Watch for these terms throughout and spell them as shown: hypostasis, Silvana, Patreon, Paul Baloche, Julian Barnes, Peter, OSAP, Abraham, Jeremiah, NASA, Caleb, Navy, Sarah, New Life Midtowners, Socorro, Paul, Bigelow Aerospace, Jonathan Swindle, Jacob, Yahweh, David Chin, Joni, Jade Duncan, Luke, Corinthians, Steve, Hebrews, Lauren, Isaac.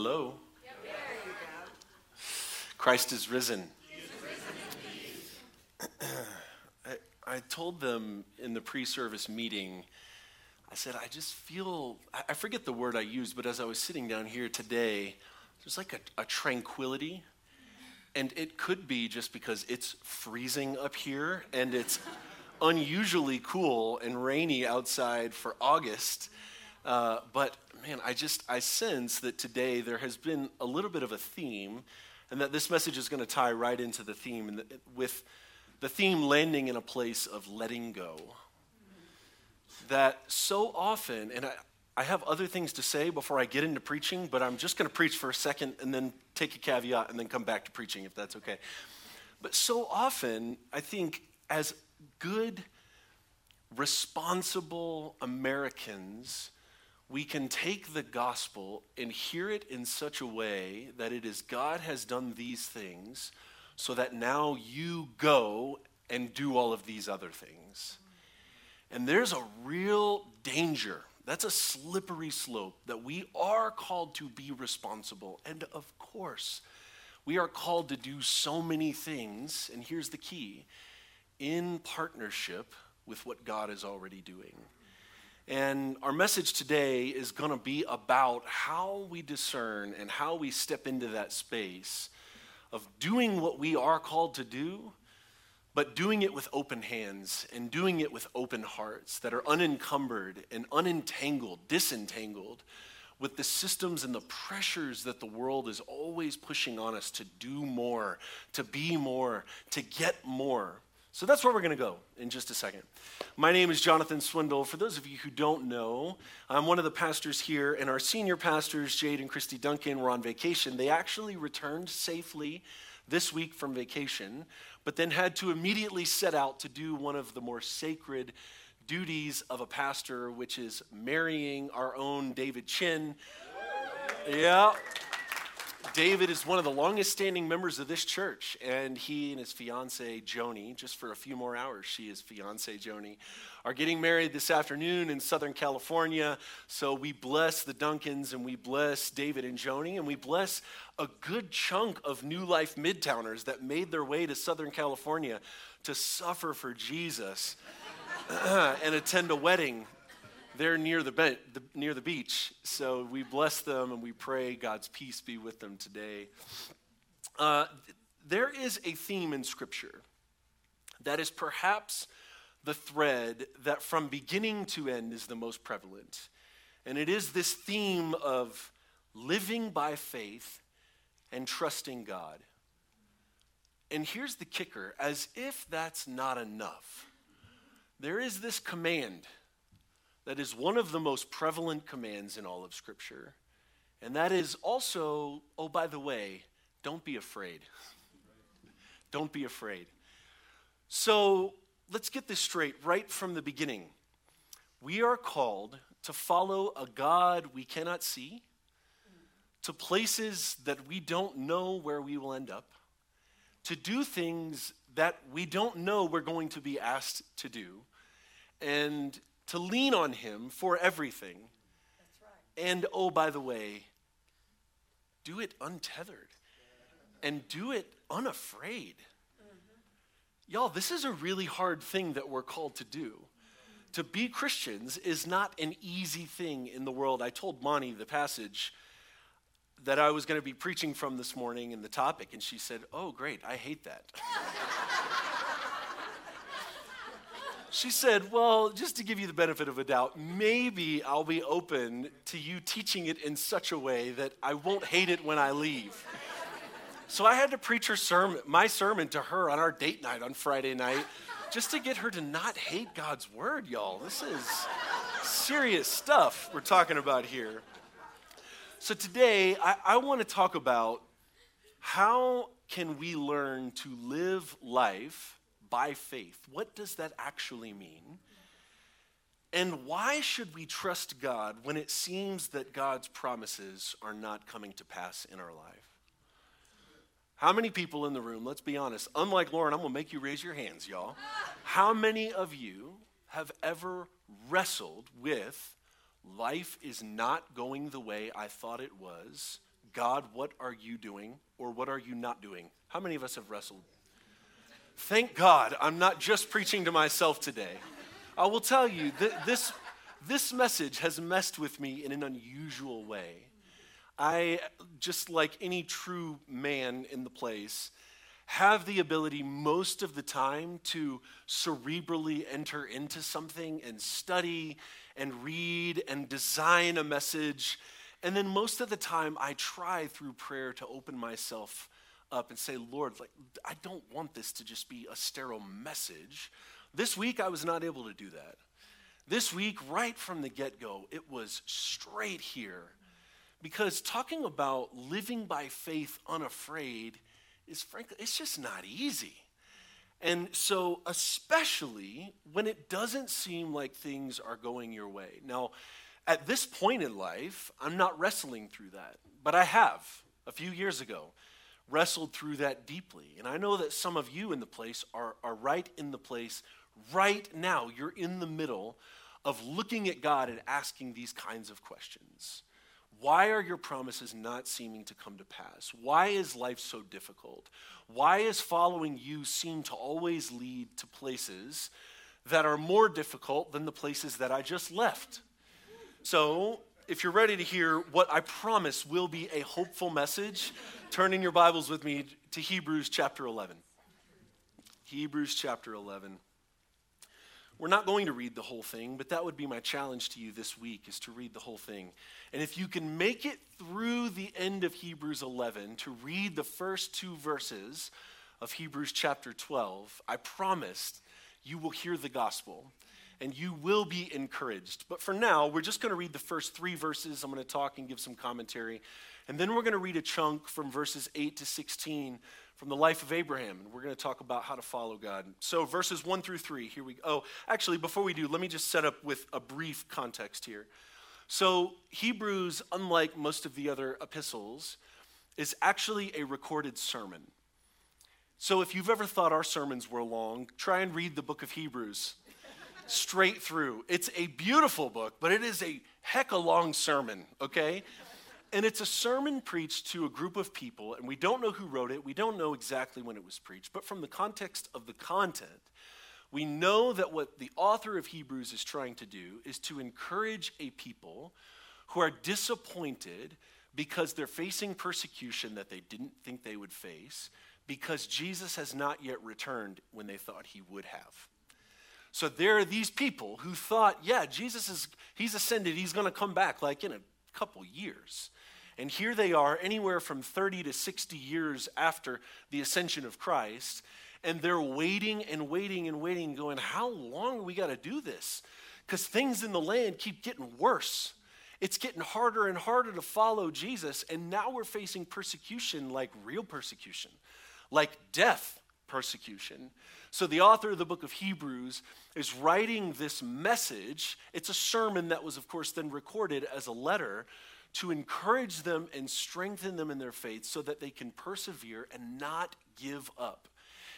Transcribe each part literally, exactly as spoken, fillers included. Hello? Yep. There you go. Christ is risen. He is risen indeed. I, I told them in the pre-service meeting, I said, I just feel, I, I forget the word I used, but as I was sitting down here today, there's like a, a tranquility. And it could be just because it's freezing up here and it's unusually cool and rainy outside for August. Uh, but man, I just, I sense that today there has been a little bit of a theme, and that this message is going to tie right into the theme, and the, with the theme landing in a place of letting go. That so often, and I, I have other things to say before I get into preaching, but I'm just going to preach for a second and then take a caveat and then come back to preaching, if that's okay. But so often, I think as good, responsible Americans, we can take the gospel and hear it in such a way that it is God has done these things so that now you go and do all of these other things. And there's a real danger. That's a slippery slope, that we are called to be responsible. And of course, we are called to do so many things, and here's the key, in partnership with what God is already doing. And our message today is going to be about how we discern and how we step into that space of doing what we are called to do, but doing it with open hands and doing it with open hearts that are unencumbered and unentangled, disentangled with the systems and the pressures that the world is always pushing on us to do more, to be more, to get more. So that's where we're going to go in just a second. My name is Jonathan Swindle. For those of you who don't know, I'm one of the pastors here, and our senior pastors, Jade and Christy Duncan, were on vacation. They actually returned safely this week from vacation, but then had to immediately set out to do one of the more sacred duties of a pastor, which is marrying our own David Chin. Yeah. David is one of the longest standing members of this church, and he and his fiancée, Joni, just for a few more hours, she is fiancée Joni, are getting married this afternoon in Southern California. So we bless the Duncans, and we bless David and Joni, and we bless a good chunk of New Life Midtowners that made their way to Southern California to suffer for Jesus and attend a wedding. They're near the, be- the near the beach, so we bless them and we pray God's peace be with them today. Uh, there is a theme in Scripture that is perhaps the thread that from beginning to end is the most prevalent, and it is this theme of living by faith and trusting God. And here's the kicker, as if that's not enough, there is this command that is one of the most prevalent commands in all of Scripture. And that is also, oh, by the way, don't be afraid. Don't be afraid. So let's get this straight right from the beginning. We are called to follow a God we cannot see, to places that we don't know where we will end up, to do things that we don't know we're going to be asked to do, and to lean on him for everything. That's right. And oh, by the way, do it untethered and do it unafraid. Mm-hmm. Y'all, this is a really hard thing that we're called to do. Mm-hmm. To be Christians is not an easy thing in the world. I told Monty the passage that I was going to be preaching from this morning and the topic, and she said, oh, great, I hate that. She said, well, just to give you the benefit of a doubt, maybe I'll be open to you teaching it in such a way that I won't hate it when I leave. So I had to preach her sermon, my sermon to her on our date night on Friday night just to get her to not hate God's word, y'all. This is serious stuff we're talking about here. So today, I, I want to talk about how can we learn to live life by faith. What does that actually mean? And why should we trust God when it seems that God's promises are not coming to pass in our life? How many people in the room, let's be honest, unlike Lauren, I'm going to make you raise your hands, y'all. How many of you have ever wrestled with, life is not going the way I thought it was, God, what are you doing, or what are you not doing? How many of us have wrestled? Thank God I'm not just preaching to myself today. I will tell you that this, this message has messed with me in an unusual way. I, just like any true man in the place, have the ability most of the time to cerebrally enter into something and study and read and design a message. And then most of the time I try through prayer to open myself up and say, Lord, like, I don't want this to just be a sterile message. This week I was not able to do that. This week, right from the get-go, it was straight here. Because talking about living by faith unafraid is frankly, it's just not easy. And so especially when it doesn't seem like things are going your way. Now, at this point in life, I'm not wrestling through that, but I have a few years ago wrestled through that deeply. And I know that some of you in the place are, are right in the place right now. You're in the middle of looking at God and asking these kinds of questions. Why are your promises not seeming to come to pass? Why is life so difficult? Why is following you seem to always lead to places that are more difficult than the places that I just left? So if you're ready to hear what I promise will be a hopeful message, turn in your Bibles with me to Hebrews chapter eleven. Hebrews chapter eleven. We're not going to read the whole thing, but that would be my challenge to you this week, is to read the whole thing. And if you can make it through the end of Hebrews eleven to read the first two verses of Hebrews chapter twelve, I promise you will hear the gospel and you will be encouraged. But for now, we're just going to read the first three verses. I'm going to talk and give some commentary. And then we're going to read a chunk from verses eight to sixteen from the life of Abraham, and we're going to talk about how to follow God. So verses one through three, here we go. Oh, actually, before we do, let me just set up with a brief context here. So Hebrews, unlike most of the other epistles, is actually a recorded sermon. So if you've ever thought our sermons were long, try and read the book of Hebrews straight through. It's a beautiful book, but it is a heck of a long sermon, okay? And it's a sermon preached to a group of people, and we don't know who wrote it. We don't know exactly when it was preached. But from the context of the content, we know that what the author of Hebrews is trying to do is to encourage a people who are disappointed because they're facing persecution that they didn't think they would face, because Jesus has not yet returned when they thought he would have. So there are these people who thought, yeah, Jesus is, he's ascended, he's going to come back like in a couple years. And here they are, anywhere from thirty to sixty years after the ascension of Christ, and they're waiting and waiting and waiting, going, how long we got to do this? Because things in the land keep getting worse. It's getting harder and harder to follow Jesus, and now we're facing persecution, like real persecution, like death persecution. So the author of the book of Hebrews is writing this message. It's a sermon that was, of course, then recorded as a letter to encourage them and strengthen them in their faith so that they can persevere and not give up.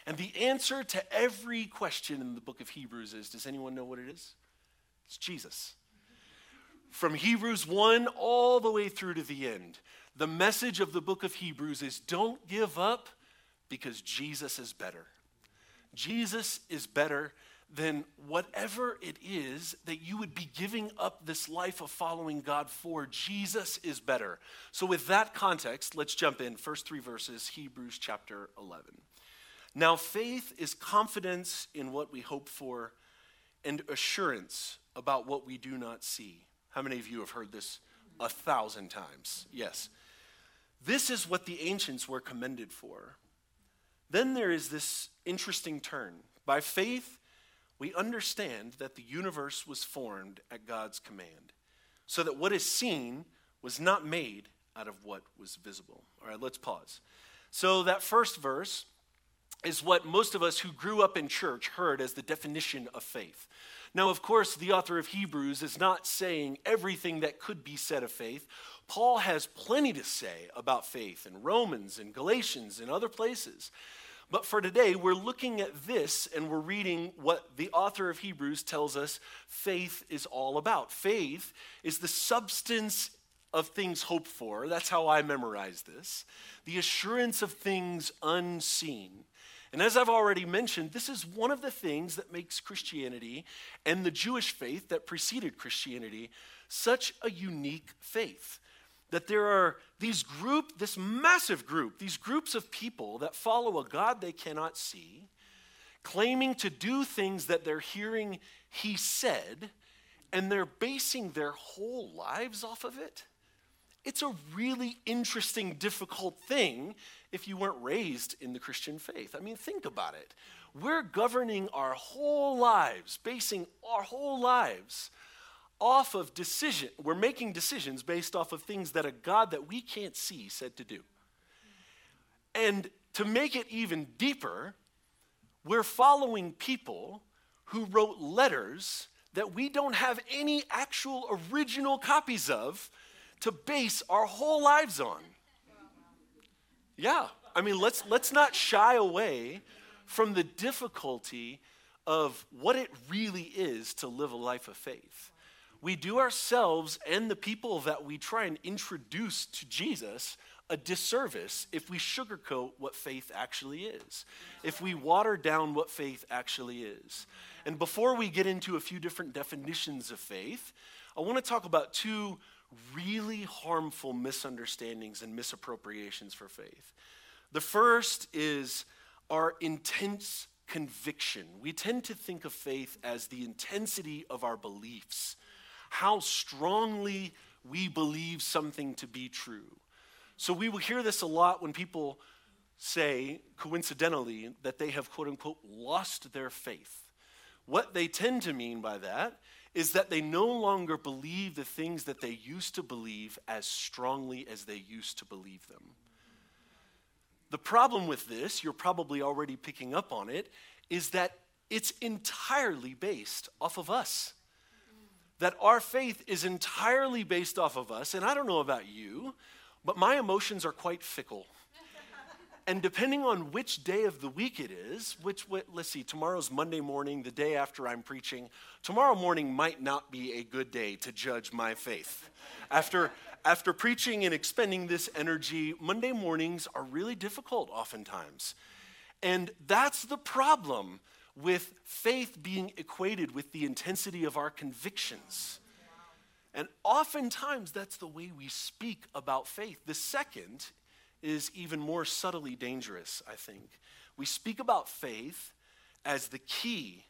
And the answer to every question in the book of Hebrews is, does anyone know what it is? It's Jesus. From Hebrews one all the way through to the end, the message of the book of Hebrews is don't give up because Jesus is better. Jesus is better than whatever it is that you would be giving up this life of following God for. Jesus is better. So with that context, let's jump in. First three verses, Hebrews chapter eleven. Now faith is confidence in what we hope for and assurance about what we do not see. How many of you have heard this a thousand times? Yes. This is what the ancients were commended for. Then there is this interesting turn. By faith, we understand that the universe was formed at God's command, so that what is seen was not made out of what was visible. All right, let's pause. So that first verse is what most of us who grew up in church heard as the definition of faith. Now, of course, the author of Hebrews is not saying everything that could be said of faith. Paul has plenty to say about faith in Romans and Galatians and other places. But for today, we're looking at this and we're reading what the author of Hebrews tells us faith is all about. Faith is the substance of things hoped for, that's how I memorize this, the assurance of things unseen. And as I've already mentioned, this is one of the things that makes Christianity and the Jewish faith that preceded Christianity such a unique faith, that there are these group, this massive group, these groups of people that follow a God they cannot see, claiming to do things that they're hearing he said, and they're basing their whole lives off of it. It's a really interesting, difficult thing if you weren't raised in the Christian faith. I mean, think about it. We're governing our whole lives, basing our whole lives off of decision. We're making decisions based off of things that a God that we can't see said to do. And to make it even deeper, we're following people who wrote letters that we don't have any actual original copies of to base our whole lives on. Yeah, I mean, let's let's not shy away from the difficulty of what it really is to live a life of faith. We do ourselves and the people that we try and introduce to Jesus a disservice if we sugarcoat what faith actually is, if we water down what faith actually is. And before we get into a few different definitions of faith, I want to talk about two really harmful misunderstandings and misappropriations for faith. The first is our intense conviction. We tend to think of faith as the intensity of our beliefs, how strongly we believe something to be true. So we will hear this a lot when people say, coincidentally, that they have, quote unquote, lost their faith. What they tend to mean by that is that they no longer believe the things that they used to believe as strongly as they used to believe them. The problem with this, you're probably already picking up on it, is that it's entirely based off of us. That our faith is entirely based off of us, and I don't know about you, but my emotions are quite fickle. And depending on which day of the week it is, which, let's see, tomorrow's Monday morning, the day after I'm preaching, tomorrow morning might not be a good day to judge my faith. After after preaching and expending this energy, Monday mornings are really difficult oftentimes. And that's the problem with faith being equated with the intensity of our convictions. And oftentimes that's the way we speak about faith. The second is even more subtly dangerous, I think. We speak about faith as the key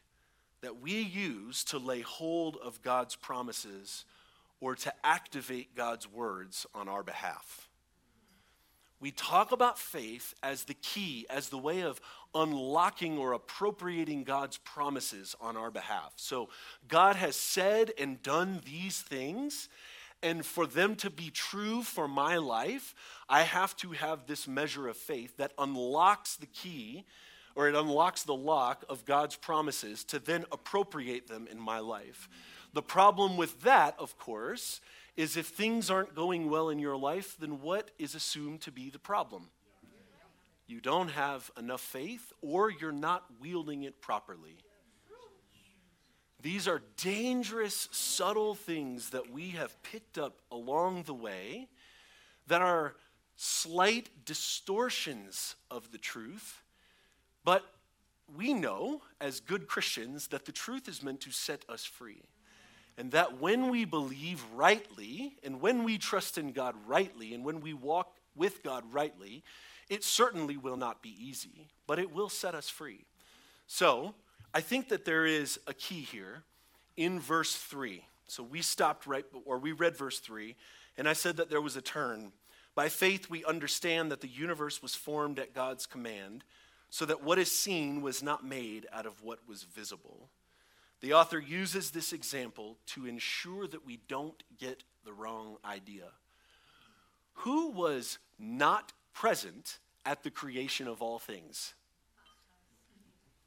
that we use to lay hold of God's promises or to activate God's words on our behalf. We talk about faith as the key, as the way of unlocking or appropriating God's promises on our behalf. So God has said and done these things, and for them to be true for my life, I have to have this measure of faith that unlocks the key, or it unlocks the lock of God's promises to then appropriate them in my life. The problem with that, of course, is if things aren't going well in your life, then what is assumed to be the problem? You don't have enough faith, or you're not wielding it properly. These are dangerous, subtle things that we have picked up along the way that are slight distortions of the truth, but we know as good Christians that the truth is meant to set us free, and that when we believe rightly, and when we trust in God rightly, and when we walk with God rightly, it certainly will not be easy, but it will set us free. So I think that there is a key here in verse three. So we stopped right, or we read verse three, and I said that there was a turn. By faith, we understand that the universe was formed at God's command, so that what is seen was not made out of what was visible. The author uses this example to ensure that we don't get the wrong idea. Who was not present at the creation of all things?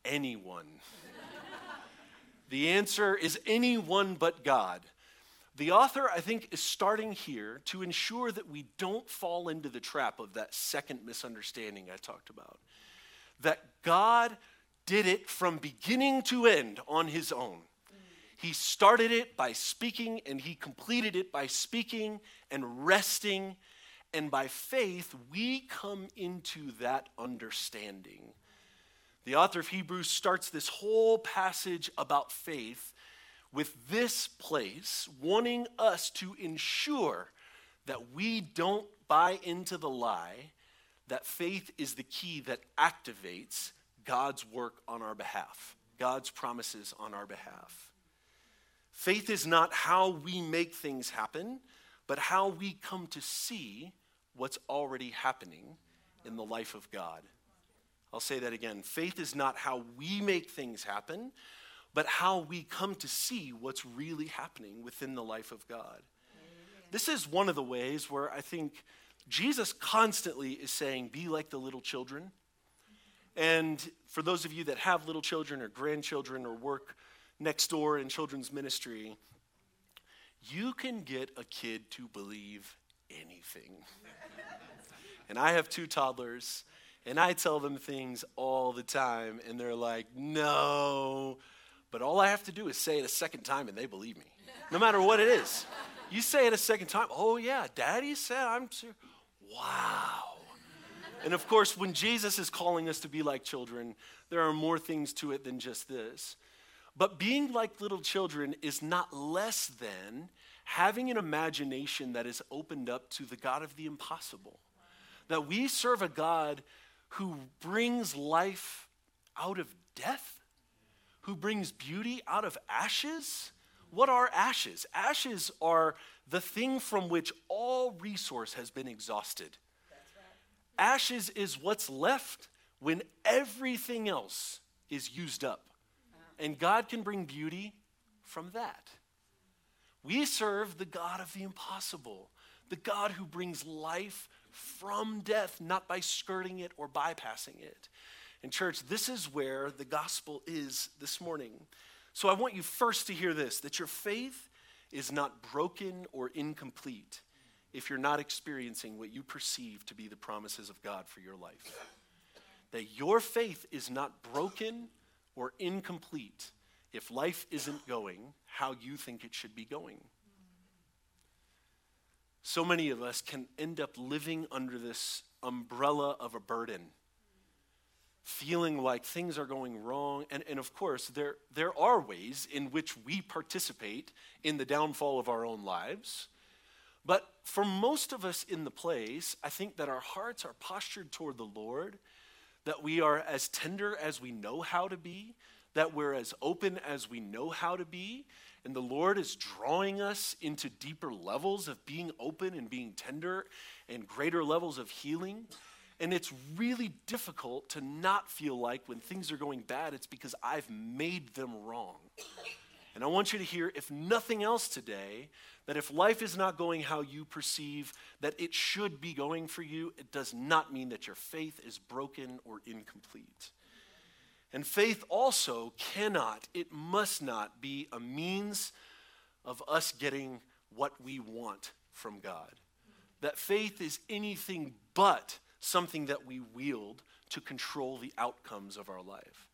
Anyone. The answer is anyone but God. The author, I think, is starting here to ensure that we don't fall into the trap of that second misunderstanding I talked about. That God did it from beginning to end on his own. He started it by speaking, and he completed it by speaking and resting. And by faith, we come into that understanding. The author of Hebrews starts this whole passage about faith with this place, wanting us to ensure that we don't buy into the lie that faith is the key that activates God's work on our behalf, God's promises on our behalf. Faith is not how we make things happen, but how we come to see what's already happening in the life of God. I'll say that again. Faith is not how we make things happen, but how we come to see what's really happening within the life of God. This is one of the ways where I think Jesus constantly is saying, be like the little children. And for those of you that have little children or grandchildren or work next door in children's ministry, you can get a kid to believe anything. And I have two toddlers, and I tell them things all the time, and they're like, no. But all I have to do is say it a second time, and they believe me, no matter what it is. You say it a second time, oh yeah, Daddy said I'm serious. Wow. And of course, when Jesus is calling us to be like children, there are more things to it than just this. But being like little children is not less than having an imagination that is opened up to the God of the impossible. That we serve a God who brings life out of death, who brings beauty out of ashes. What are ashes? Ashes are the thing from which all resource has been exhausted. Ashes is what's left when everything else is used up. And God can bring beauty from that. We serve the God of the impossible, the God who brings life from death, not by skirting it or bypassing it. And church, this is where the gospel is this morning. So I want you first to hear this, that your faith is not broken or incomplete if you're not experiencing what you perceive to be the promises of God for your life. That your faith is not broken or incomplete if life isn't going how you think it should be going. So many of us can end up living under this umbrella of a burden, feeling like things are going wrong. And, and of course, there, there are ways in which we participate in the downfall of our own lives. But for most of us in the place, I think that our hearts are postured toward the Lord, that we are as tender as we know how to be, that we're as open as we know how to be, and the Lord is drawing us into deeper levels of being open and being tender and greater levels of healing. And it's really difficult to not feel like when things are going bad, it's because I've made them wrong. And I want you to hear, if nothing else today, that if life is not going how you perceive that it should be going for you, it does not mean that your faith is broken or incomplete. And faith also cannot, it must not be a means of us getting what we want from God. That faith is anything but something that we wield to control the outcomes of our life.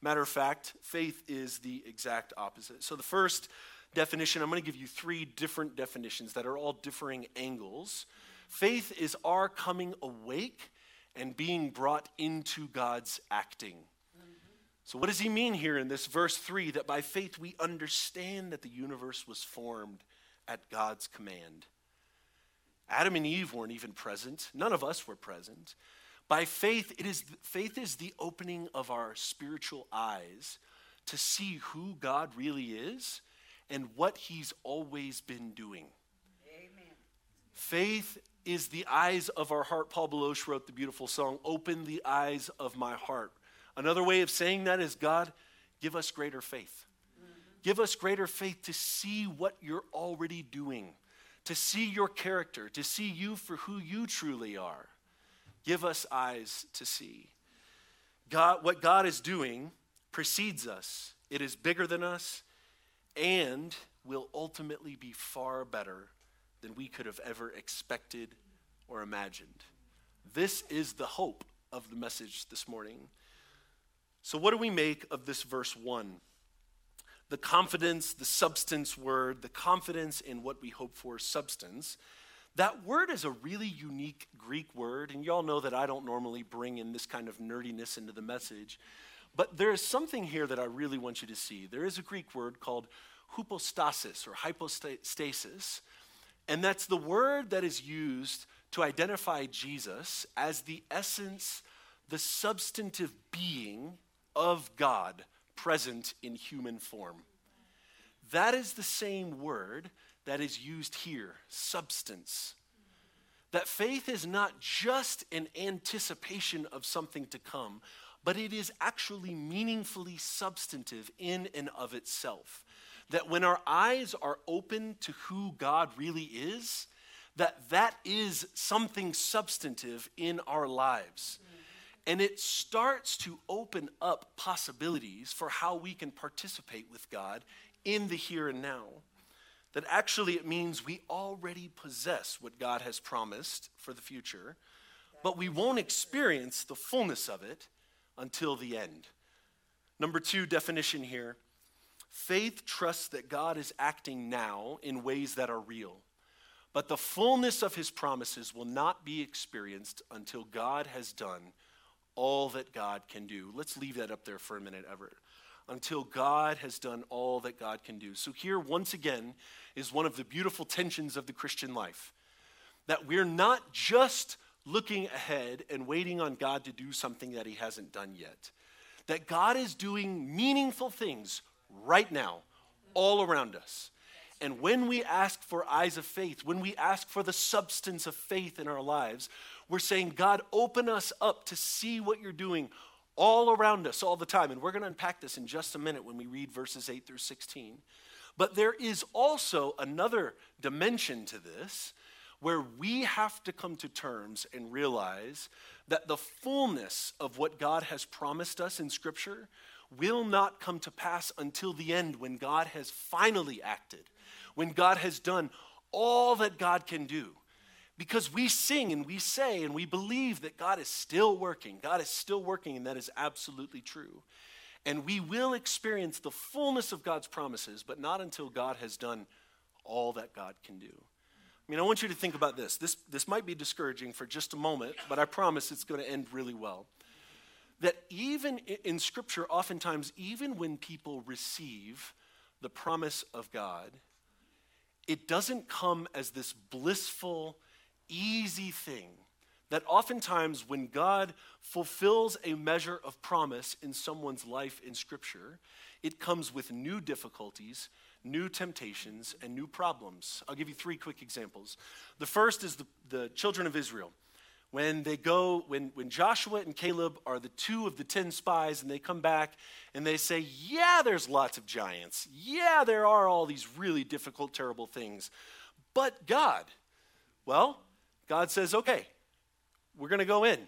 Matter of fact, faith is the exact opposite. So the first definition, I'm going to give you three different definitions that are all differing angles. Faith is our coming awake and being brought into God's acting. Mm-hmm. So what does he mean here in this verse three? That by faith we understand that the universe was formed at God's command. Adam and Eve weren't even present. None of us were present. By faith, it is faith is the opening of our spiritual eyes to see who God really is and what he's always been doing. Amen. Faith is the eyes of our heart. Paul Baloche wrote the beautiful song, "Open the Eyes of My Heart." Another way of saying that is, God, give us greater faith. Mm-hmm. Give us greater faith to see what you're already doing, to see your character, to see you for who you truly are. Give us eyes to see. God, what God is doing precedes us. It is bigger than us and will ultimately be far better than we could have ever expected or imagined. This is the hope of the message this morning. So what do we make of this verse one? the confidence, the substance word, the confidence in what we hope for, substance. That word is a really unique Greek word, and y'all know that I don't normally bring in this kind of nerdiness into the message, but there is something here that I really want you to see. There is a Greek word called hypostasis or hypostasis, and that's the word that is used to identify Jesus as the essence, the substantive being of God present in human form. That is the same word that is used here, substance. That faith is not just an anticipation of something to come, but it is actually meaningfully substantive in and of itself. That when our eyes are open to who God really is, that that is something substantive in our lives. And it starts to open up possibilities for how we can participate with God in the here and now. That actually it means we already possess what God has promised for the future, but we won't experience the fullness of it until the end. Number two definition here, faith trusts that God is acting now in ways that are real. But the fullness of his promises will not be experienced until God has done all that God can do. Let's leave that up there for a minute, Everett. Until God has done all that God can do. So here, once again, is one of the beautiful tensions of the Christian life. That we're not just looking ahead and waiting on God to do something that he hasn't done yet. That God is doing meaningful things right now, all around us. And when we ask for eyes of faith, when we ask for the substance of faith in our lives, we're saying, God, open us up to see what you're doing all around us all the time. And we're going to unpack this in just a minute when we read verses eight through sixteen. But there is also another dimension to this where we have to come to terms and realize that the fullness of what God has promised us in Scripture will not come to pass until the end, when God has finally acted, when God has done all that God can do. Because we sing and we say and we believe that God is still working. God is still working, and that is absolutely true. And we will experience the fullness of God's promises, but not until God has done all that God can do. I mean, I want you to think about this. This, this might be discouraging for just a moment, but I promise it's going to end really well. That even in Scripture, oftentimes, even when people receive the promise of God, it doesn't come as this blissful, easy thing. That oftentimes when God fulfills a measure of promise in someone's life in Scripture, it comes with new difficulties, new temptations, and new problems. I'll give you three quick examples. The first is the, the children of Israel. When they go, when, when Joshua and Caleb are the two of the ten spies, and they come back and they say, yeah, there's lots of giants. Yeah, there are all these really difficult, terrible things. But God, well, God says, okay, we're going to go in.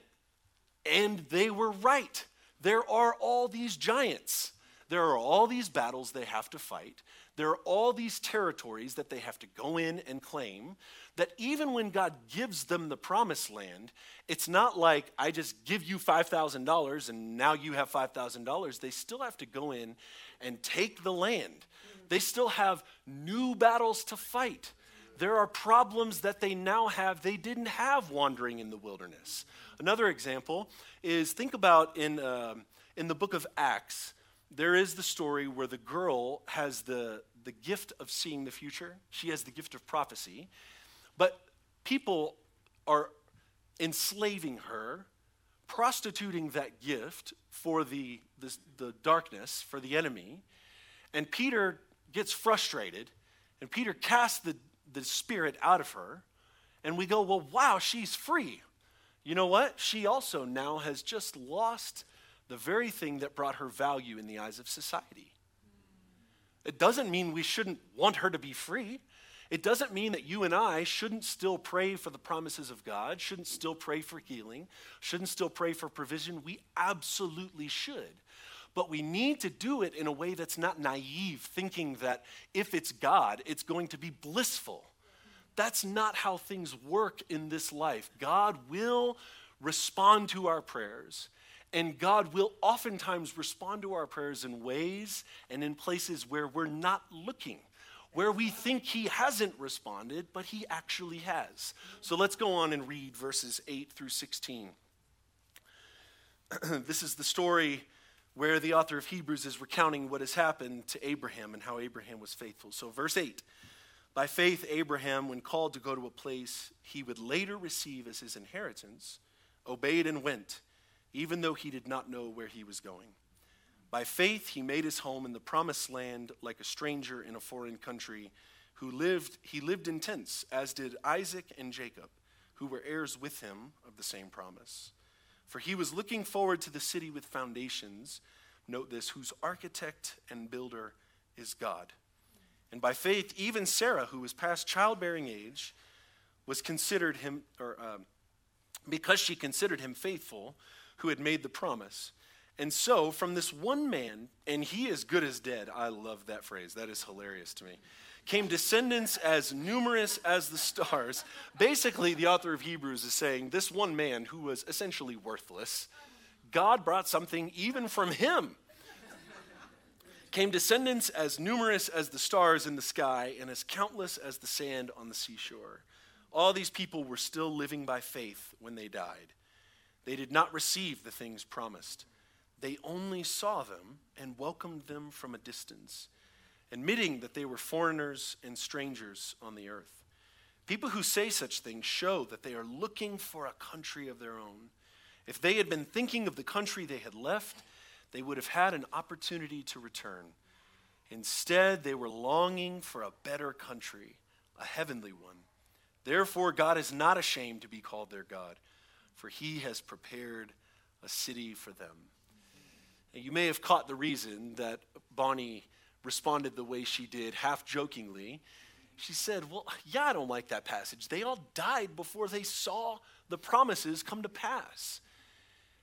And they were right. There are all these giants. There are all these battles they have to fight. There are all these territories that they have to go in and claim, that even when God gives them the promised land, it's not like I just give you five thousand dollars and now you have five thousand dollars. They still have to go in and take the land. They still have new battles to fight. There are problems that they now have they didn't have wandering in the wilderness. Another example is, think about in, um, in the book of Acts, there is the story where the girl has the, the gift of seeing the future. She has the gift of prophecy. But people are enslaving her, prostituting that gift for the, the, the darkness, for the enemy. And Peter gets frustrated, and Peter casts the, the spirit out of her. And we go, well, wow, she's free. You know what? She also now has just lost the very thing that brought her value in the eyes of society. It doesn't mean we shouldn't want her to be free. It doesn't mean that you and I shouldn't still pray for the promises of God, shouldn't still pray for healing, shouldn't still pray for provision. We absolutely should. But we need to do it in a way that's not naive, thinking that if it's God, it's going to be blissful. That's not how things work in this life. God will respond to our prayers. And God will oftentimes respond to our prayers in ways and in places where we're not looking, where we think he hasn't responded, but he actually has. So let's go on and read verses eight through sixteen. This is the story where the author of Hebrews is recounting what has happened to Abraham and how Abraham was faithful. So verse eight, by faith, Abraham, when called to go to a place he would later receive as his inheritance, obeyed and went, even though he did not know where he was going. By faith, he made his home in the promised land like a stranger in a foreign country who lived, he lived in tents, as did Isaac and Jacob, who were heirs with him of the same promise. For he was looking forward to the city with foundations, note this, whose architect and builder is God. And by faith, even Sarah, who was past childbearing age, was considered him, or um, because she considered him faithful, who had made the promise. And so, from this one man, and he is good as dead, I love that phrase, that is hilarious to me, came descendants as numerous as the stars. Basically, the author of Hebrews is saying, this one man who was essentially worthless, God brought something even from him. Came descendants as numerous as the stars in the sky and as countless as the sand on the seashore. All these people were still living by faith when they died. They did not receive the things promised. They only saw them and welcomed them from a distance, admitting that they were foreigners and strangers on the earth. People who say such things show that they are looking for a country of their own. If they had been thinking of the country they had left, they would have had an opportunity to return. Instead, they were longing for a better country, a heavenly one. Therefore, God is not ashamed to be called their God, for he has prepared a city for them. You may have caught the reason that Bonnie responded the way she did, half jokingly. She said, well, yeah, I don't like that passage. They all died before they saw the promises come to pass.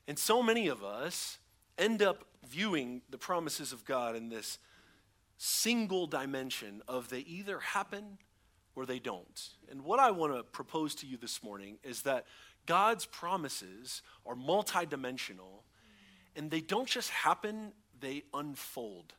And so many of us end up viewing the promises of God in this single dimension of they either happen or they don't. And what I want to propose to you this morning is that God's promises are multidimensional. And they don't just happen, they unfold.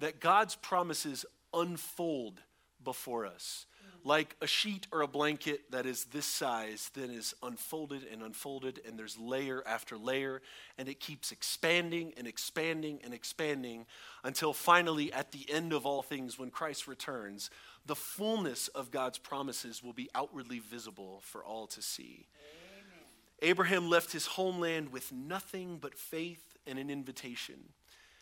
That God's promises unfold before us. Like a sheet or a blanket that is this size, then is unfolded and unfolded, and there's layer after layer, and it keeps expanding and expanding and expanding until finally at the end of all things, when Christ returns, the fullness of God's promises will be outwardly visible for all to see. Abraham left his homeland with nothing but faith and an invitation.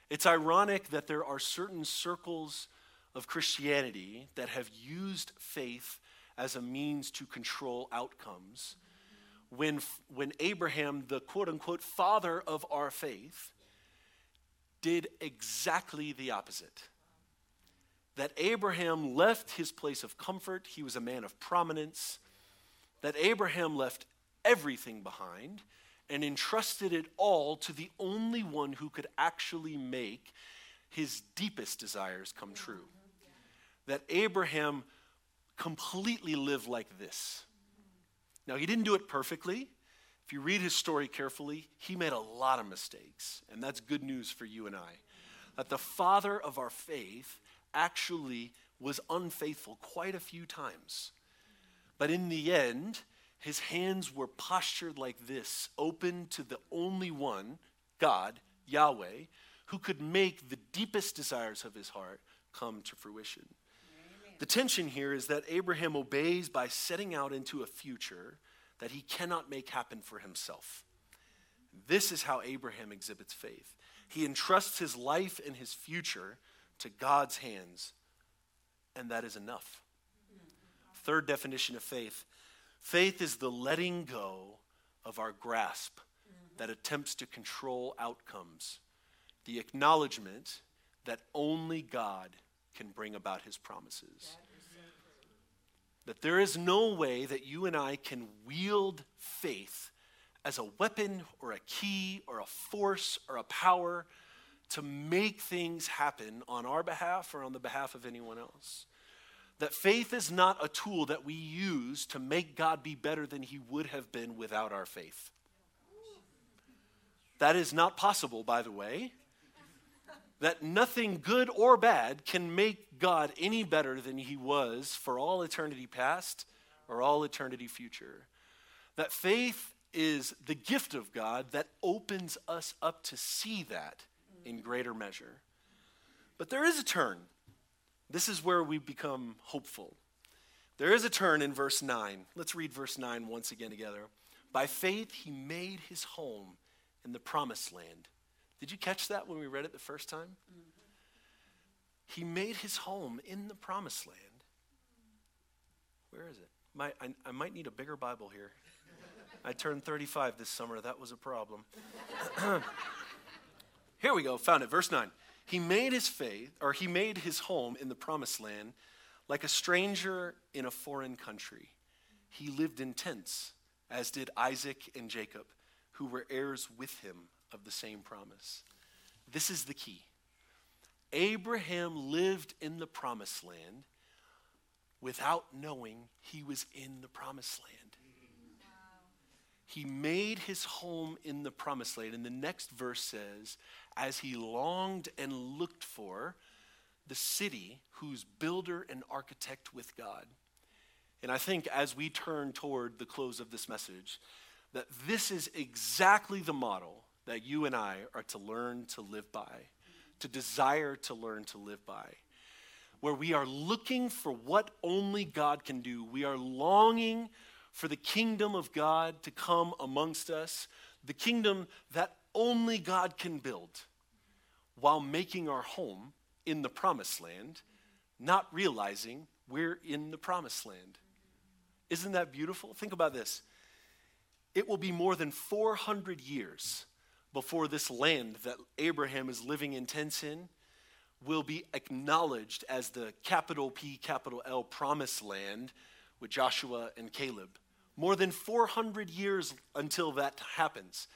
It's ironic that there are certain circles of Christianity that have used faith as a means to control outcomes. When, when Abraham, the quote-unquote father of our faith, did exactly the opposite. That Abraham left his place of comfort. He was a man of prominence. That Abraham left everything behind and entrusted it all to the only one who could actually make his deepest desires come true. That Abraham completely lived like this. Now, he didn't do it perfectly. If you read his story carefully, he made a lot of mistakes, and that's good news for you and I. That the father of our faith actually was unfaithful quite a few times. But in the end, his hands were postured like this, open to the only one, God, Yahweh, who could make the deepest desires of his heart come to fruition. Amen. The tension here is that Abraham obeys by setting out into a future that he cannot make happen for himself. This is how Abraham exhibits faith. He entrusts his life and his future to God's hands, and that is enough. Third definition of faith. Faith is the letting go of our grasp that attempts to control outcomes, the acknowledgement that only God can bring about his promises. That there is no way that you and I can wield faith as a weapon or a key or a force or a power to make things happen on our behalf or on the behalf of anyone else. That faith is not a tool that we use to make God be better than he would have been without our faith. That is not possible, by the way. That nothing good or bad can make God any better than he was for all eternity past or all eternity future. That faith is the gift of God that opens us up to see that in greater measure. But there is a turn. This is where we become hopeful. There is a turn in verse nine. Let's read verse nine once again together. By faith, he made his home in the promised land. Did you catch that when we read it the first time? Mm-hmm. He made his home in the promised land. Where is it? My, I, I might need a bigger Bible here. I turned thirty-five this summer. That was a problem. Here we go. Found it. Verse nine. He made his faith, or he made his home in the promised land like a stranger in a foreign country. He lived in tents, as did Isaac and Jacob, who were heirs with him of the same promise. This is the key. Abraham lived in the promised land without knowing he was in the promised land. Wow. He made his home in the promised land. And the next verse says, as he longed and looked for the city whose builder and architect with God. And I think as we turn toward the close of this message, that this is exactly the model that you and I are to learn to live by, to desire to learn to live by, where we are looking for what only God can do. We are longing for the kingdom of God to come amongst us, the kingdom that only God can build, while making our home in the promised land, not realizing we're in the promised land. Isn't that beautiful? Think about this. It will be more than four hundred years before this land that Abraham is living in tents in will be acknowledged as the capital P, capital L promised land with Joshua and Caleb. More than four hundred years until that happens.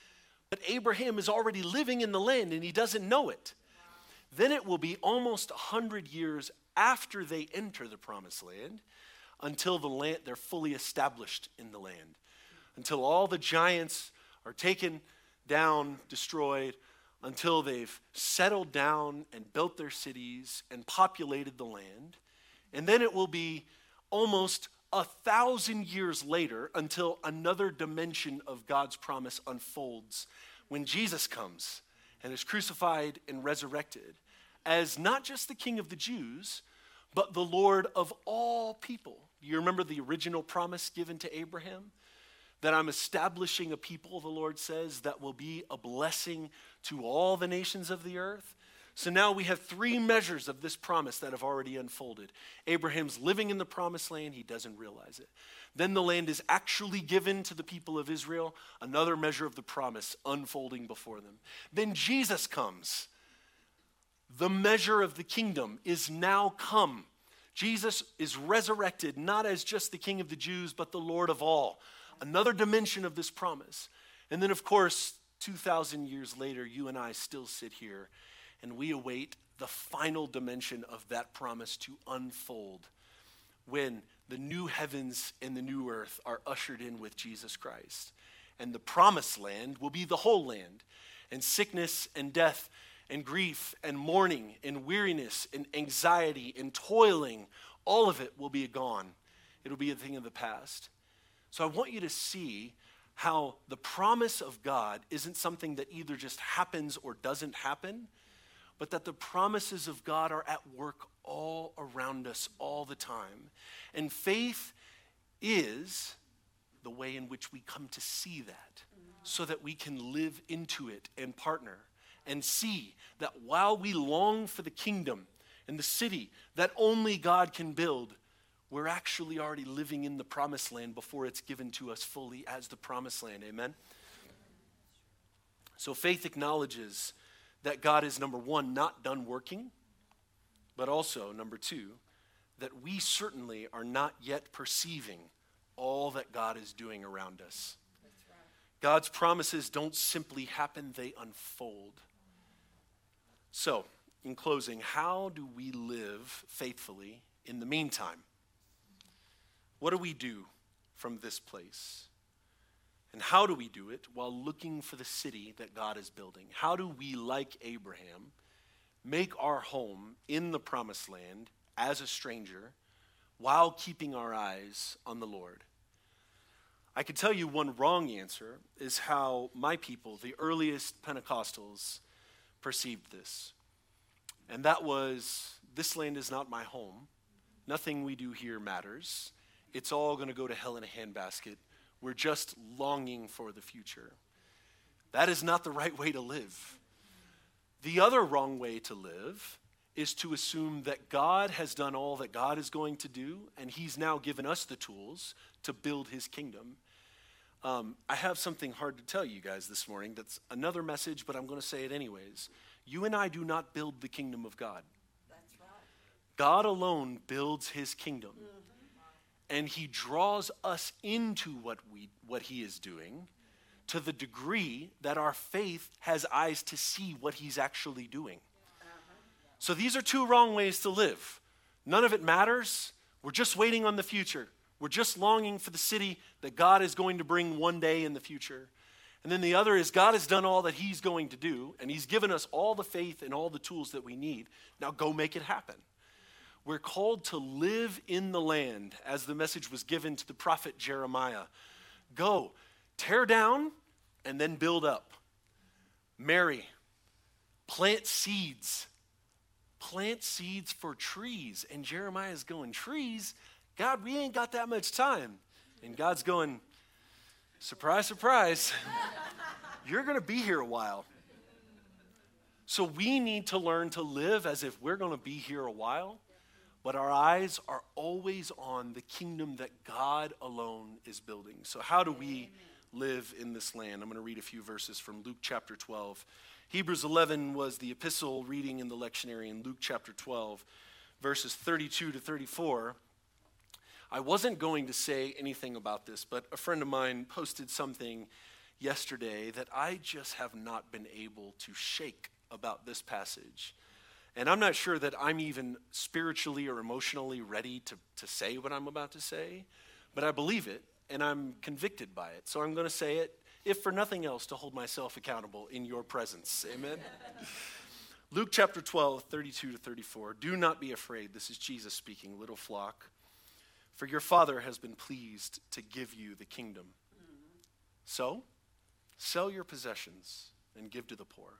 But Abraham is already living in the land and he doesn't know it. Wow. Then it will be almost one hundred years after they enter the promised land until the land they're fully established in the land. Until all the giants are taken down, destroyed, until they've settled down and built their cities and populated the land. And then it will be almost a thousand years later until another dimension of God's promise unfolds when Jesus comes and is crucified and resurrected as not just the King of the Jews, but the Lord of all people. You remember the original promise given to Abraham? That I'm establishing a people, the Lord says, that will be a blessing to all the nations of the earth. So now we have three measures of this promise that have already unfolded. Abraham's living in the promised land. He doesn't realize it. Then the land is actually given to the people of Israel. Another measure of the promise unfolding before them. Then Jesus comes. The measure of the kingdom is now come. Jesus is resurrected, not as just the King of the Jews, but the Lord of all. Another dimension of this promise. And then, of course, two thousand years later, you and I still sit here and we await the final dimension of that promise to unfold when the new heavens and the new earth are ushered in with Jesus Christ. And the promised land will be the whole land, and sickness and death and grief and mourning and weariness and anxiety and toiling, all of it will be gone. It'll be a thing of the past. So I want you to see how the promise of God isn't something that either just happens or doesn't happen, but that the promises of God are at work all around us all the time. And faith is the way in which we come to see that so that we can live into it and partner and see that while we long for the kingdom and the city that only God can build, we're actually already living in the promised land before it's given to us fully as the promised land. Amen? So faith acknowledges that God is, number one, not done working, but also, number two, that we certainly are not yet perceiving all that God is doing around us. That's right. God's promises don't simply happen, they unfold. So, in closing, how do we live faithfully in the meantime? What do we do from this place? And how do we do it? While looking for the city that God is building. How do we, like Abraham, make our home in the promised land as a stranger while keeping our eyes on the Lord? I can tell you one wrong answer is how my people, the earliest Pentecostals, perceived this. And that was, this land is not my home. Nothing we do here matters. It's all going to go to hell in a handbasket. We're just longing for the future. That is not the right way to live. The other wrong way to live is to assume that God has done all that God is going to do, and he's now given us the tools to build his kingdom. Um, I have something hard to tell you guys this morning that's another message, but I'm going to say it anyways. You and I do not build the kingdom of God. That's right. God alone builds his kingdom. Mm. And he draws us into what we what he is doing to the degree that our faith has eyes to see what he's actually doing. So these are two wrong ways to live. None of it matters. We're just waiting on the future. We're just longing for the city that God is going to bring one day in the future. And then the other is God has done all that he's going to do, and he's given us all the faith and all the tools that we need. Now go make it happen. We're called to live in the land as the message was given to the prophet Jeremiah. Go, tear down, and then build up. Marry, plant seeds. Plant seeds for trees. And Jeremiah's going, trees? God, we ain't got that much time. And God's going, surprise, surprise. You're going to be here a while. So we need to learn to live as if we're going to be here a while. But our eyes are always on the kingdom that God alone is building. So how do we live in this land? I'm going to read a few verses from Luke chapter twelve. Hebrews eleven was the epistle reading in the lectionary in Luke chapter twelve, verses thirty-two to thirty-four. I wasn't going to say anything about this, but a friend of mine posted something yesterday that I just have not been able to shake about this passage. And I'm not sure that I'm even spiritually or emotionally ready to, to say what I'm about to say, but I believe it, and I'm convicted by it. So I'm going to say it, if for nothing else, to hold myself accountable in your presence. Amen? Luke chapter twelve, thirty-two to thirty-four. Do not be afraid. This is Jesus speaking, little flock. For your Father has been pleased to give you the kingdom. So, sell your possessions and give to the poor.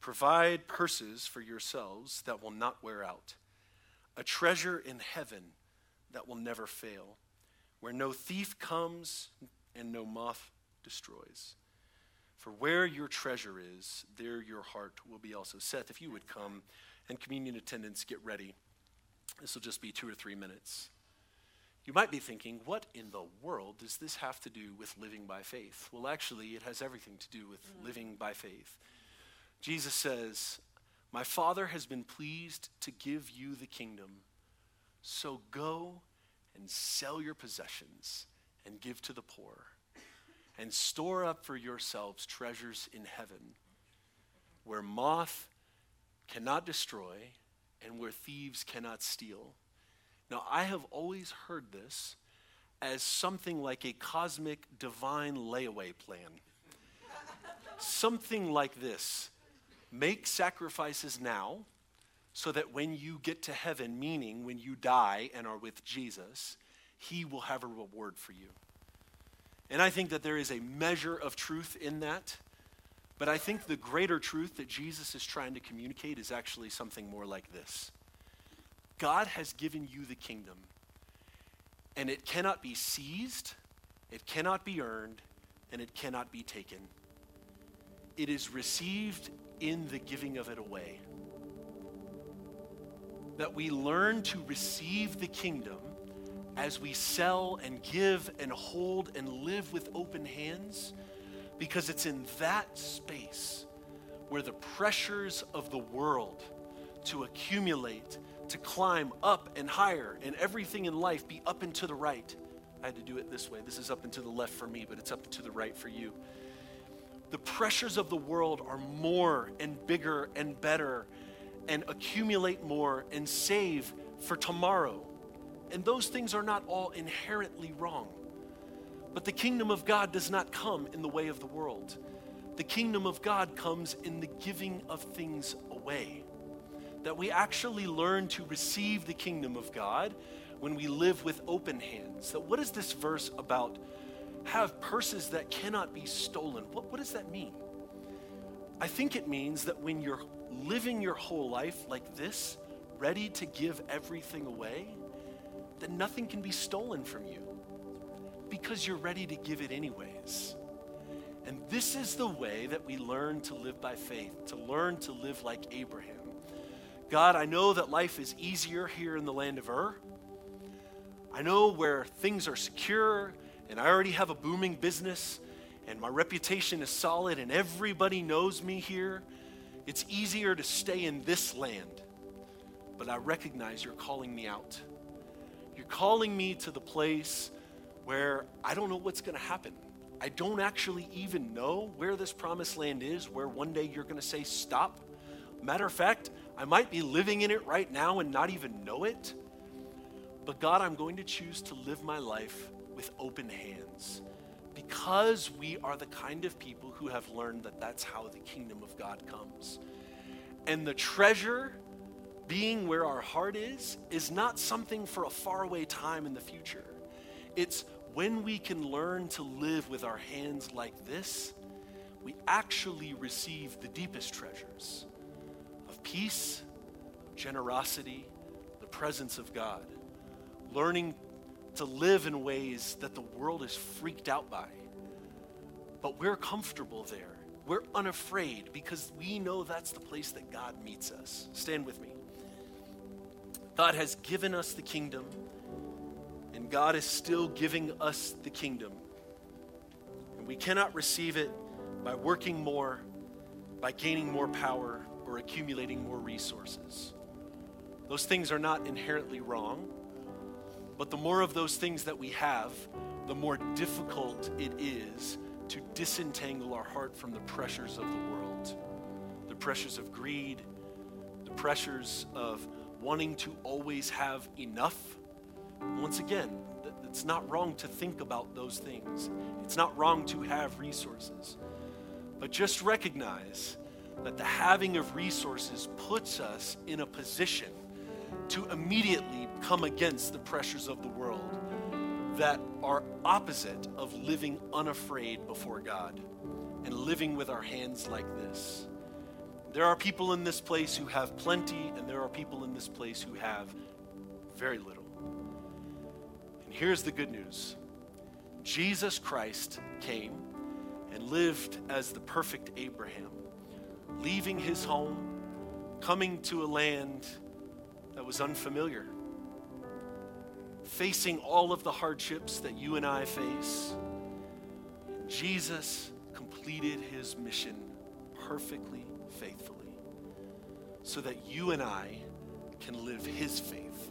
Provide purses for yourselves that will not wear out, a treasure in heaven that will never fail, where no thief comes and no moth destroys. For where your treasure is, there your heart will be also. Seth, if you would come, and communion attendants, get ready. This will just be two or three minutes. You might be thinking, what in the world does this have to do with living by faith? Well, actually, it has everything to do with mm-hmm. living by faith. Jesus says, my Father has been pleased to give you the kingdom, so go and sell your possessions and give to the poor and store up for yourselves treasures in heaven where moth cannot destroy and where thieves cannot steal. Now, I have always heard this as something like a cosmic divine layaway plan. Something like this. Make sacrifices now so that when you get to heaven, meaning when you die and are with Jesus, he will have a reward for you. And I think that there is a measure of truth in that, but I think the greater truth that Jesus is trying to communicate is actually something more like this. God has given you the kingdom, and it cannot be seized, it cannot be earned, and it cannot be taken. It is received in the giving of it away. That we learn to receive the kingdom as we sell and give and hold and live with open hands, because it's in that space where the pressures of the world to accumulate, to climb up and higher, and everything in life be up and to the right. I had to do it this way. This is up and to the left for me, but it's up and to the right for you. The pressures of the world are more and bigger and better, and accumulate more and save for tomorrow. And those things are not all inherently wrong. But the kingdom of God does not come in the way of the world. The kingdom of God comes in the giving of things away. That we actually learn to receive the kingdom of God when we live with open hands. So what is this verse about? Have purses that cannot be stolen. What, what does that mean? I think it means that when you're living your whole life like this, ready to give everything away, then nothing can be stolen from you because you're ready to give it anyways. And this is the way that we learn to live by faith, to learn to live like Abraham. God, I know that life is easier here in the land of Ur. I know where things are secure, and I already have a booming business, and my reputation is solid, and everybody knows me here. It's easier to stay in this land, but I recognize you're calling me out. You're calling me to the place where I don't know what's going to happen. I don't actually even know where this promised land is, where one day you're going to say, stop. Matter of fact, I might be living in it right now and not even know it. But God, I'm going to choose to live my life with open hands, because we are the kind of people who have learned that that's how the kingdom of God comes. And the treasure being where our heart is, is not something for a faraway time in the future. It's when we can learn to live with our hands like this, we actually receive the deepest treasures of peace, generosity, the presence of God, learning to live in ways that the world is freaked out by. But we're comfortable there. We're unafraid because we know that's the place that God meets us. Stand with me. God has given us the kingdom, and God is still giving us the kingdom. And we cannot receive it by working more, by gaining more power, or accumulating more resources. Those things are not inherently wrong. But the more of those things that we have, the more difficult it is to disentangle our heart from the pressures of the world, the pressures of greed, the pressures of wanting to always have enough. Once again, it's not wrong to think about those things. It's not wrong to have resources. But just recognize that the having of resources puts us in a position to immediately come against the pressures of the world that are opposite of living unafraid before God and living with our hands like this. There are people in this place who have plenty, and there are people in this place who have very little. And here's the good news. Jesus Christ came and lived as the perfect Abraham, leaving his home, coming to a land that was unfamiliar, facing all of the hardships that you and I face. Jesus completed his mission perfectly, faithfully, so that you and I can live his faith.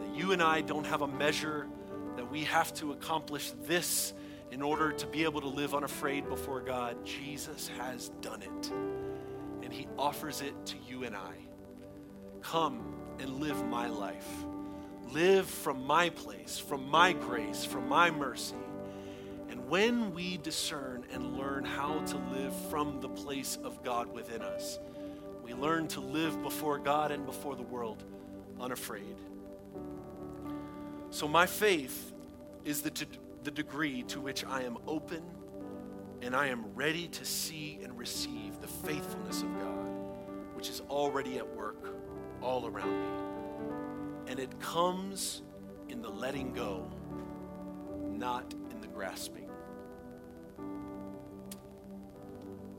That you and I don't have a measure that we have to accomplish this in order to be able to live unafraid before God. Jesus has done it, and he offers it to you and I. Come and live my life. Live from my place, from my grace, from my mercy. And when we discern and learn how to live from the place of God within us, we learn to live before God and before the world unafraid. So my faith is the, t- the degree to which I am open and I am ready to see and receive the faithfulness of God, which is already at work all around me. And it comes in the letting go, not in the grasping.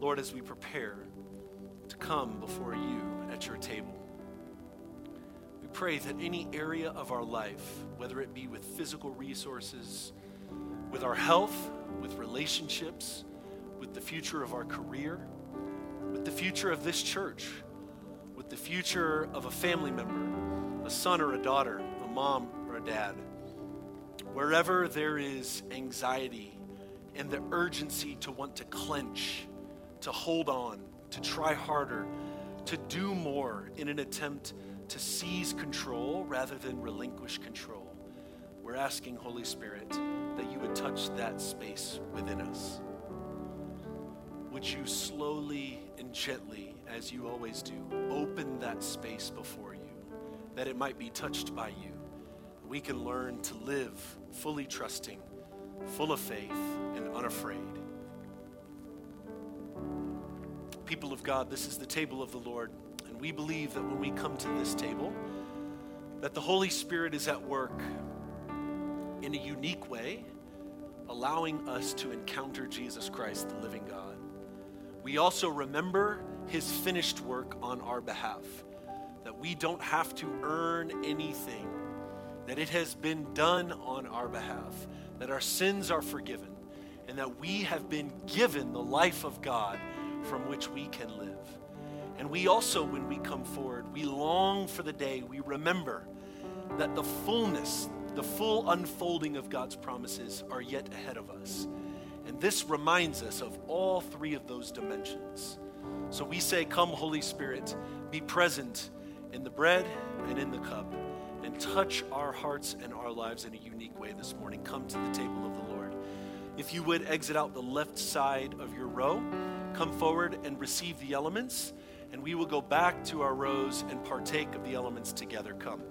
Lord, as we prepare to come before you at your table, we pray that any area of our life, whether it be with physical resources, with our health, with relationships, with the future of our career, with the future of this church, the future of a family member, a son or a daughter, a mom or a dad. Wherever there is anxiety and the urgency to want to clench, to hold on, to try harder, to do more in an attempt to seize control rather than relinquish control. We're asking, Holy Spirit, that you would touch that space within us. Would you slowly and gently, as you always do, open that space before you, that it might be touched by you. We can learn to live fully trusting, full of faith, and unafraid. People of God, this is the table of the Lord, and we believe that when we come to this table, that the Holy Spirit is at work in a unique way, allowing us to encounter Jesus Christ, the living God. We also remember his finished work on our behalf, that we don't have to earn anything, that it has been done on our behalf, that our sins are forgiven, and that we have been given the life of God from which we can live. And we also, when we come forward, we long for the day we remember that the fullness, the full unfolding of God's promises are yet ahead of us. And this reminds us of all three of those dimensions. So we say, come, Holy Spirit, be present in the bread and in the cup, and touch our hearts and our lives in a unique way this morning. Come to the table of the Lord. If you would exit out the left side of your row, come forward and receive the elements, and we will go back to our rows and partake of the elements together. Come.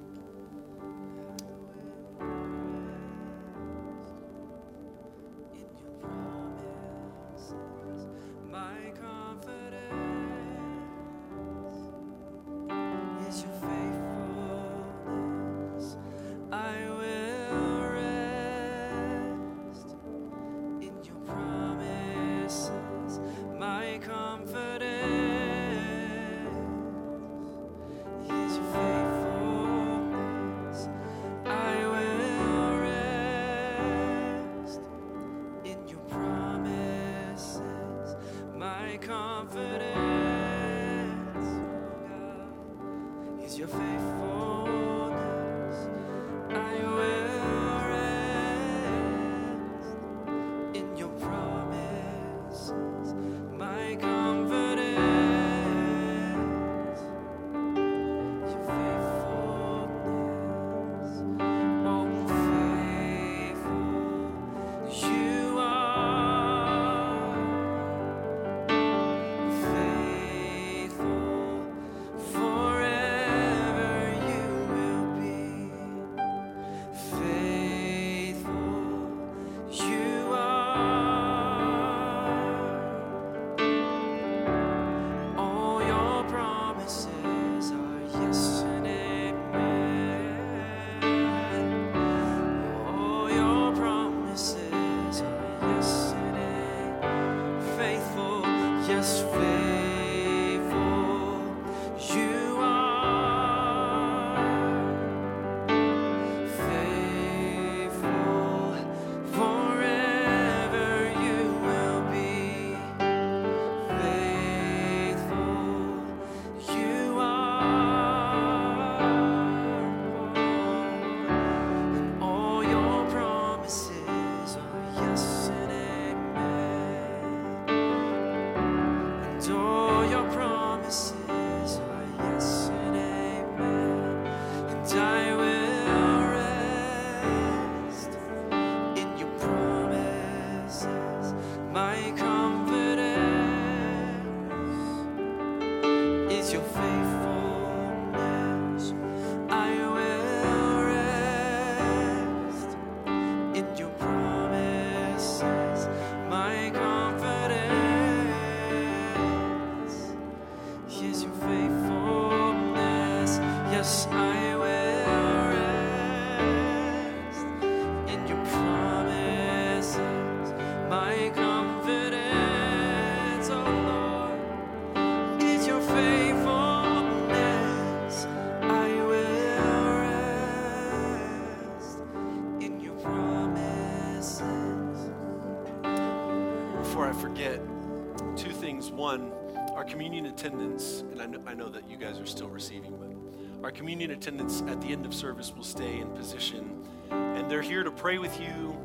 Our communion attendance, and I know, I know that you guys are still receiving, but our communion attendants at the end of service will stay in position, and they're here to pray with you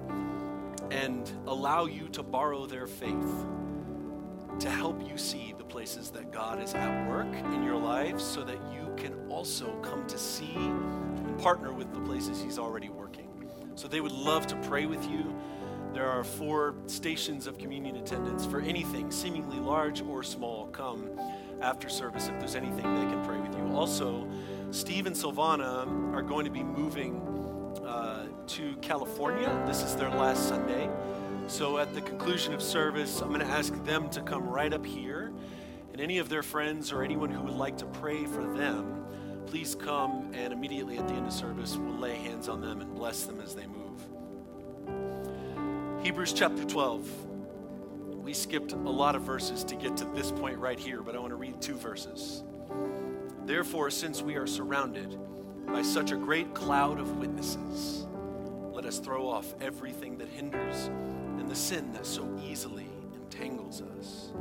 and allow you to borrow their faith to help you see the places that God is at work in your life so that you can also come to see and partner with the places he's already working. So So they would love to pray with you. There are four stations of communion attendance for anything, seemingly large or small. Come after service if there's anything, they can pray with you. Also, Steve and Silvana are going to be moving uh, to California. This is their last Sunday. So at the conclusion of service, I'm going to ask them to come right up here. And any of their friends or anyone who would like to pray for them, please come, and immediately at the end of service, we'll lay hands on them and bless them as they move. Hebrews chapter twelve. We skipped a lot of verses to get to this point right here, but I want to read two verses. Therefore, since we are surrounded by such a great cloud of witnesses, let us throw off everything that hinders and the sin that so easily entangles us.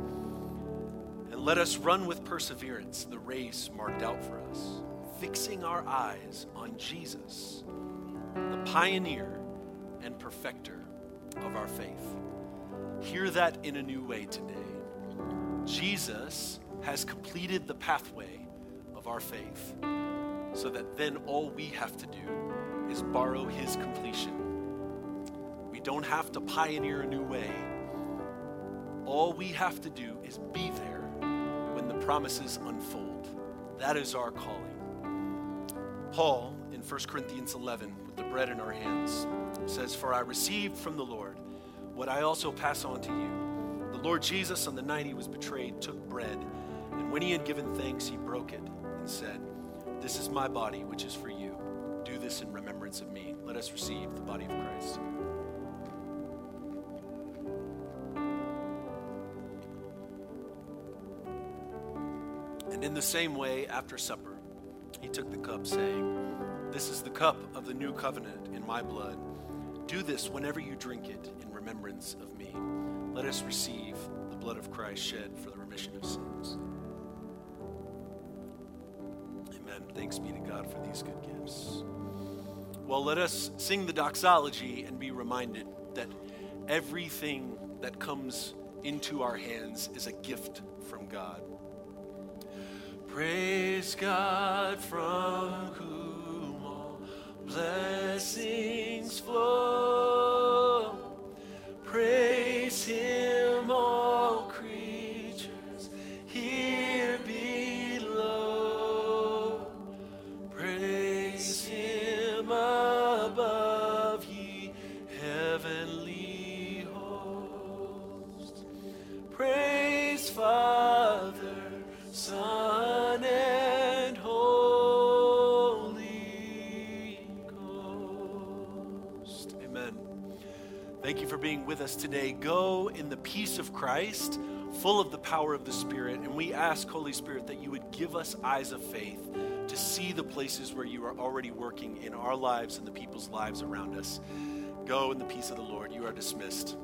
And let us run with perseverance the race marked out for us, fixing our eyes on Jesus, the pioneer and perfecter of our faith. Hear that in a new way today. Jesus has completed the pathway of our faith, so that then all we have to do is borrow his completion. We don't have to pioneer a new way. All we have to do is be there when the promises unfold. That is our calling. Paul, in First Corinthians eleven, with the bread in our hands, says, "For I received from the Lord what I also pass on to you. The Lord Jesus, on the night he was betrayed, took bread, and when he had given thanks, he broke it and said, 'This is my body, which is for you. Do this in remembrance of me.'" Let us receive the body of Christ. And in the same way, after supper, he took the cup, saying, "This is the cup of the new covenant in my blood. Do this whenever you drink it in remembrance of me." Let us receive the blood of Christ shed for the remission of sins. Amen. Thanks be to God for these good gifts. Well, let us sing the doxology and be reminded that everything that comes into our hands is a gift from God. Praise God, from whom all blessings flow. Praise him, all creatures here below. Praise him above, ye heavenly hosts. Praise Father, Son, thank you for being with us today. Go in the peace of Christ, full of the power of the Spirit. And we ask, Holy Spirit, that you would give us eyes of faith to see the places where you are already working in our lives and the people's lives around us. Go in the peace of the Lord. You are dismissed.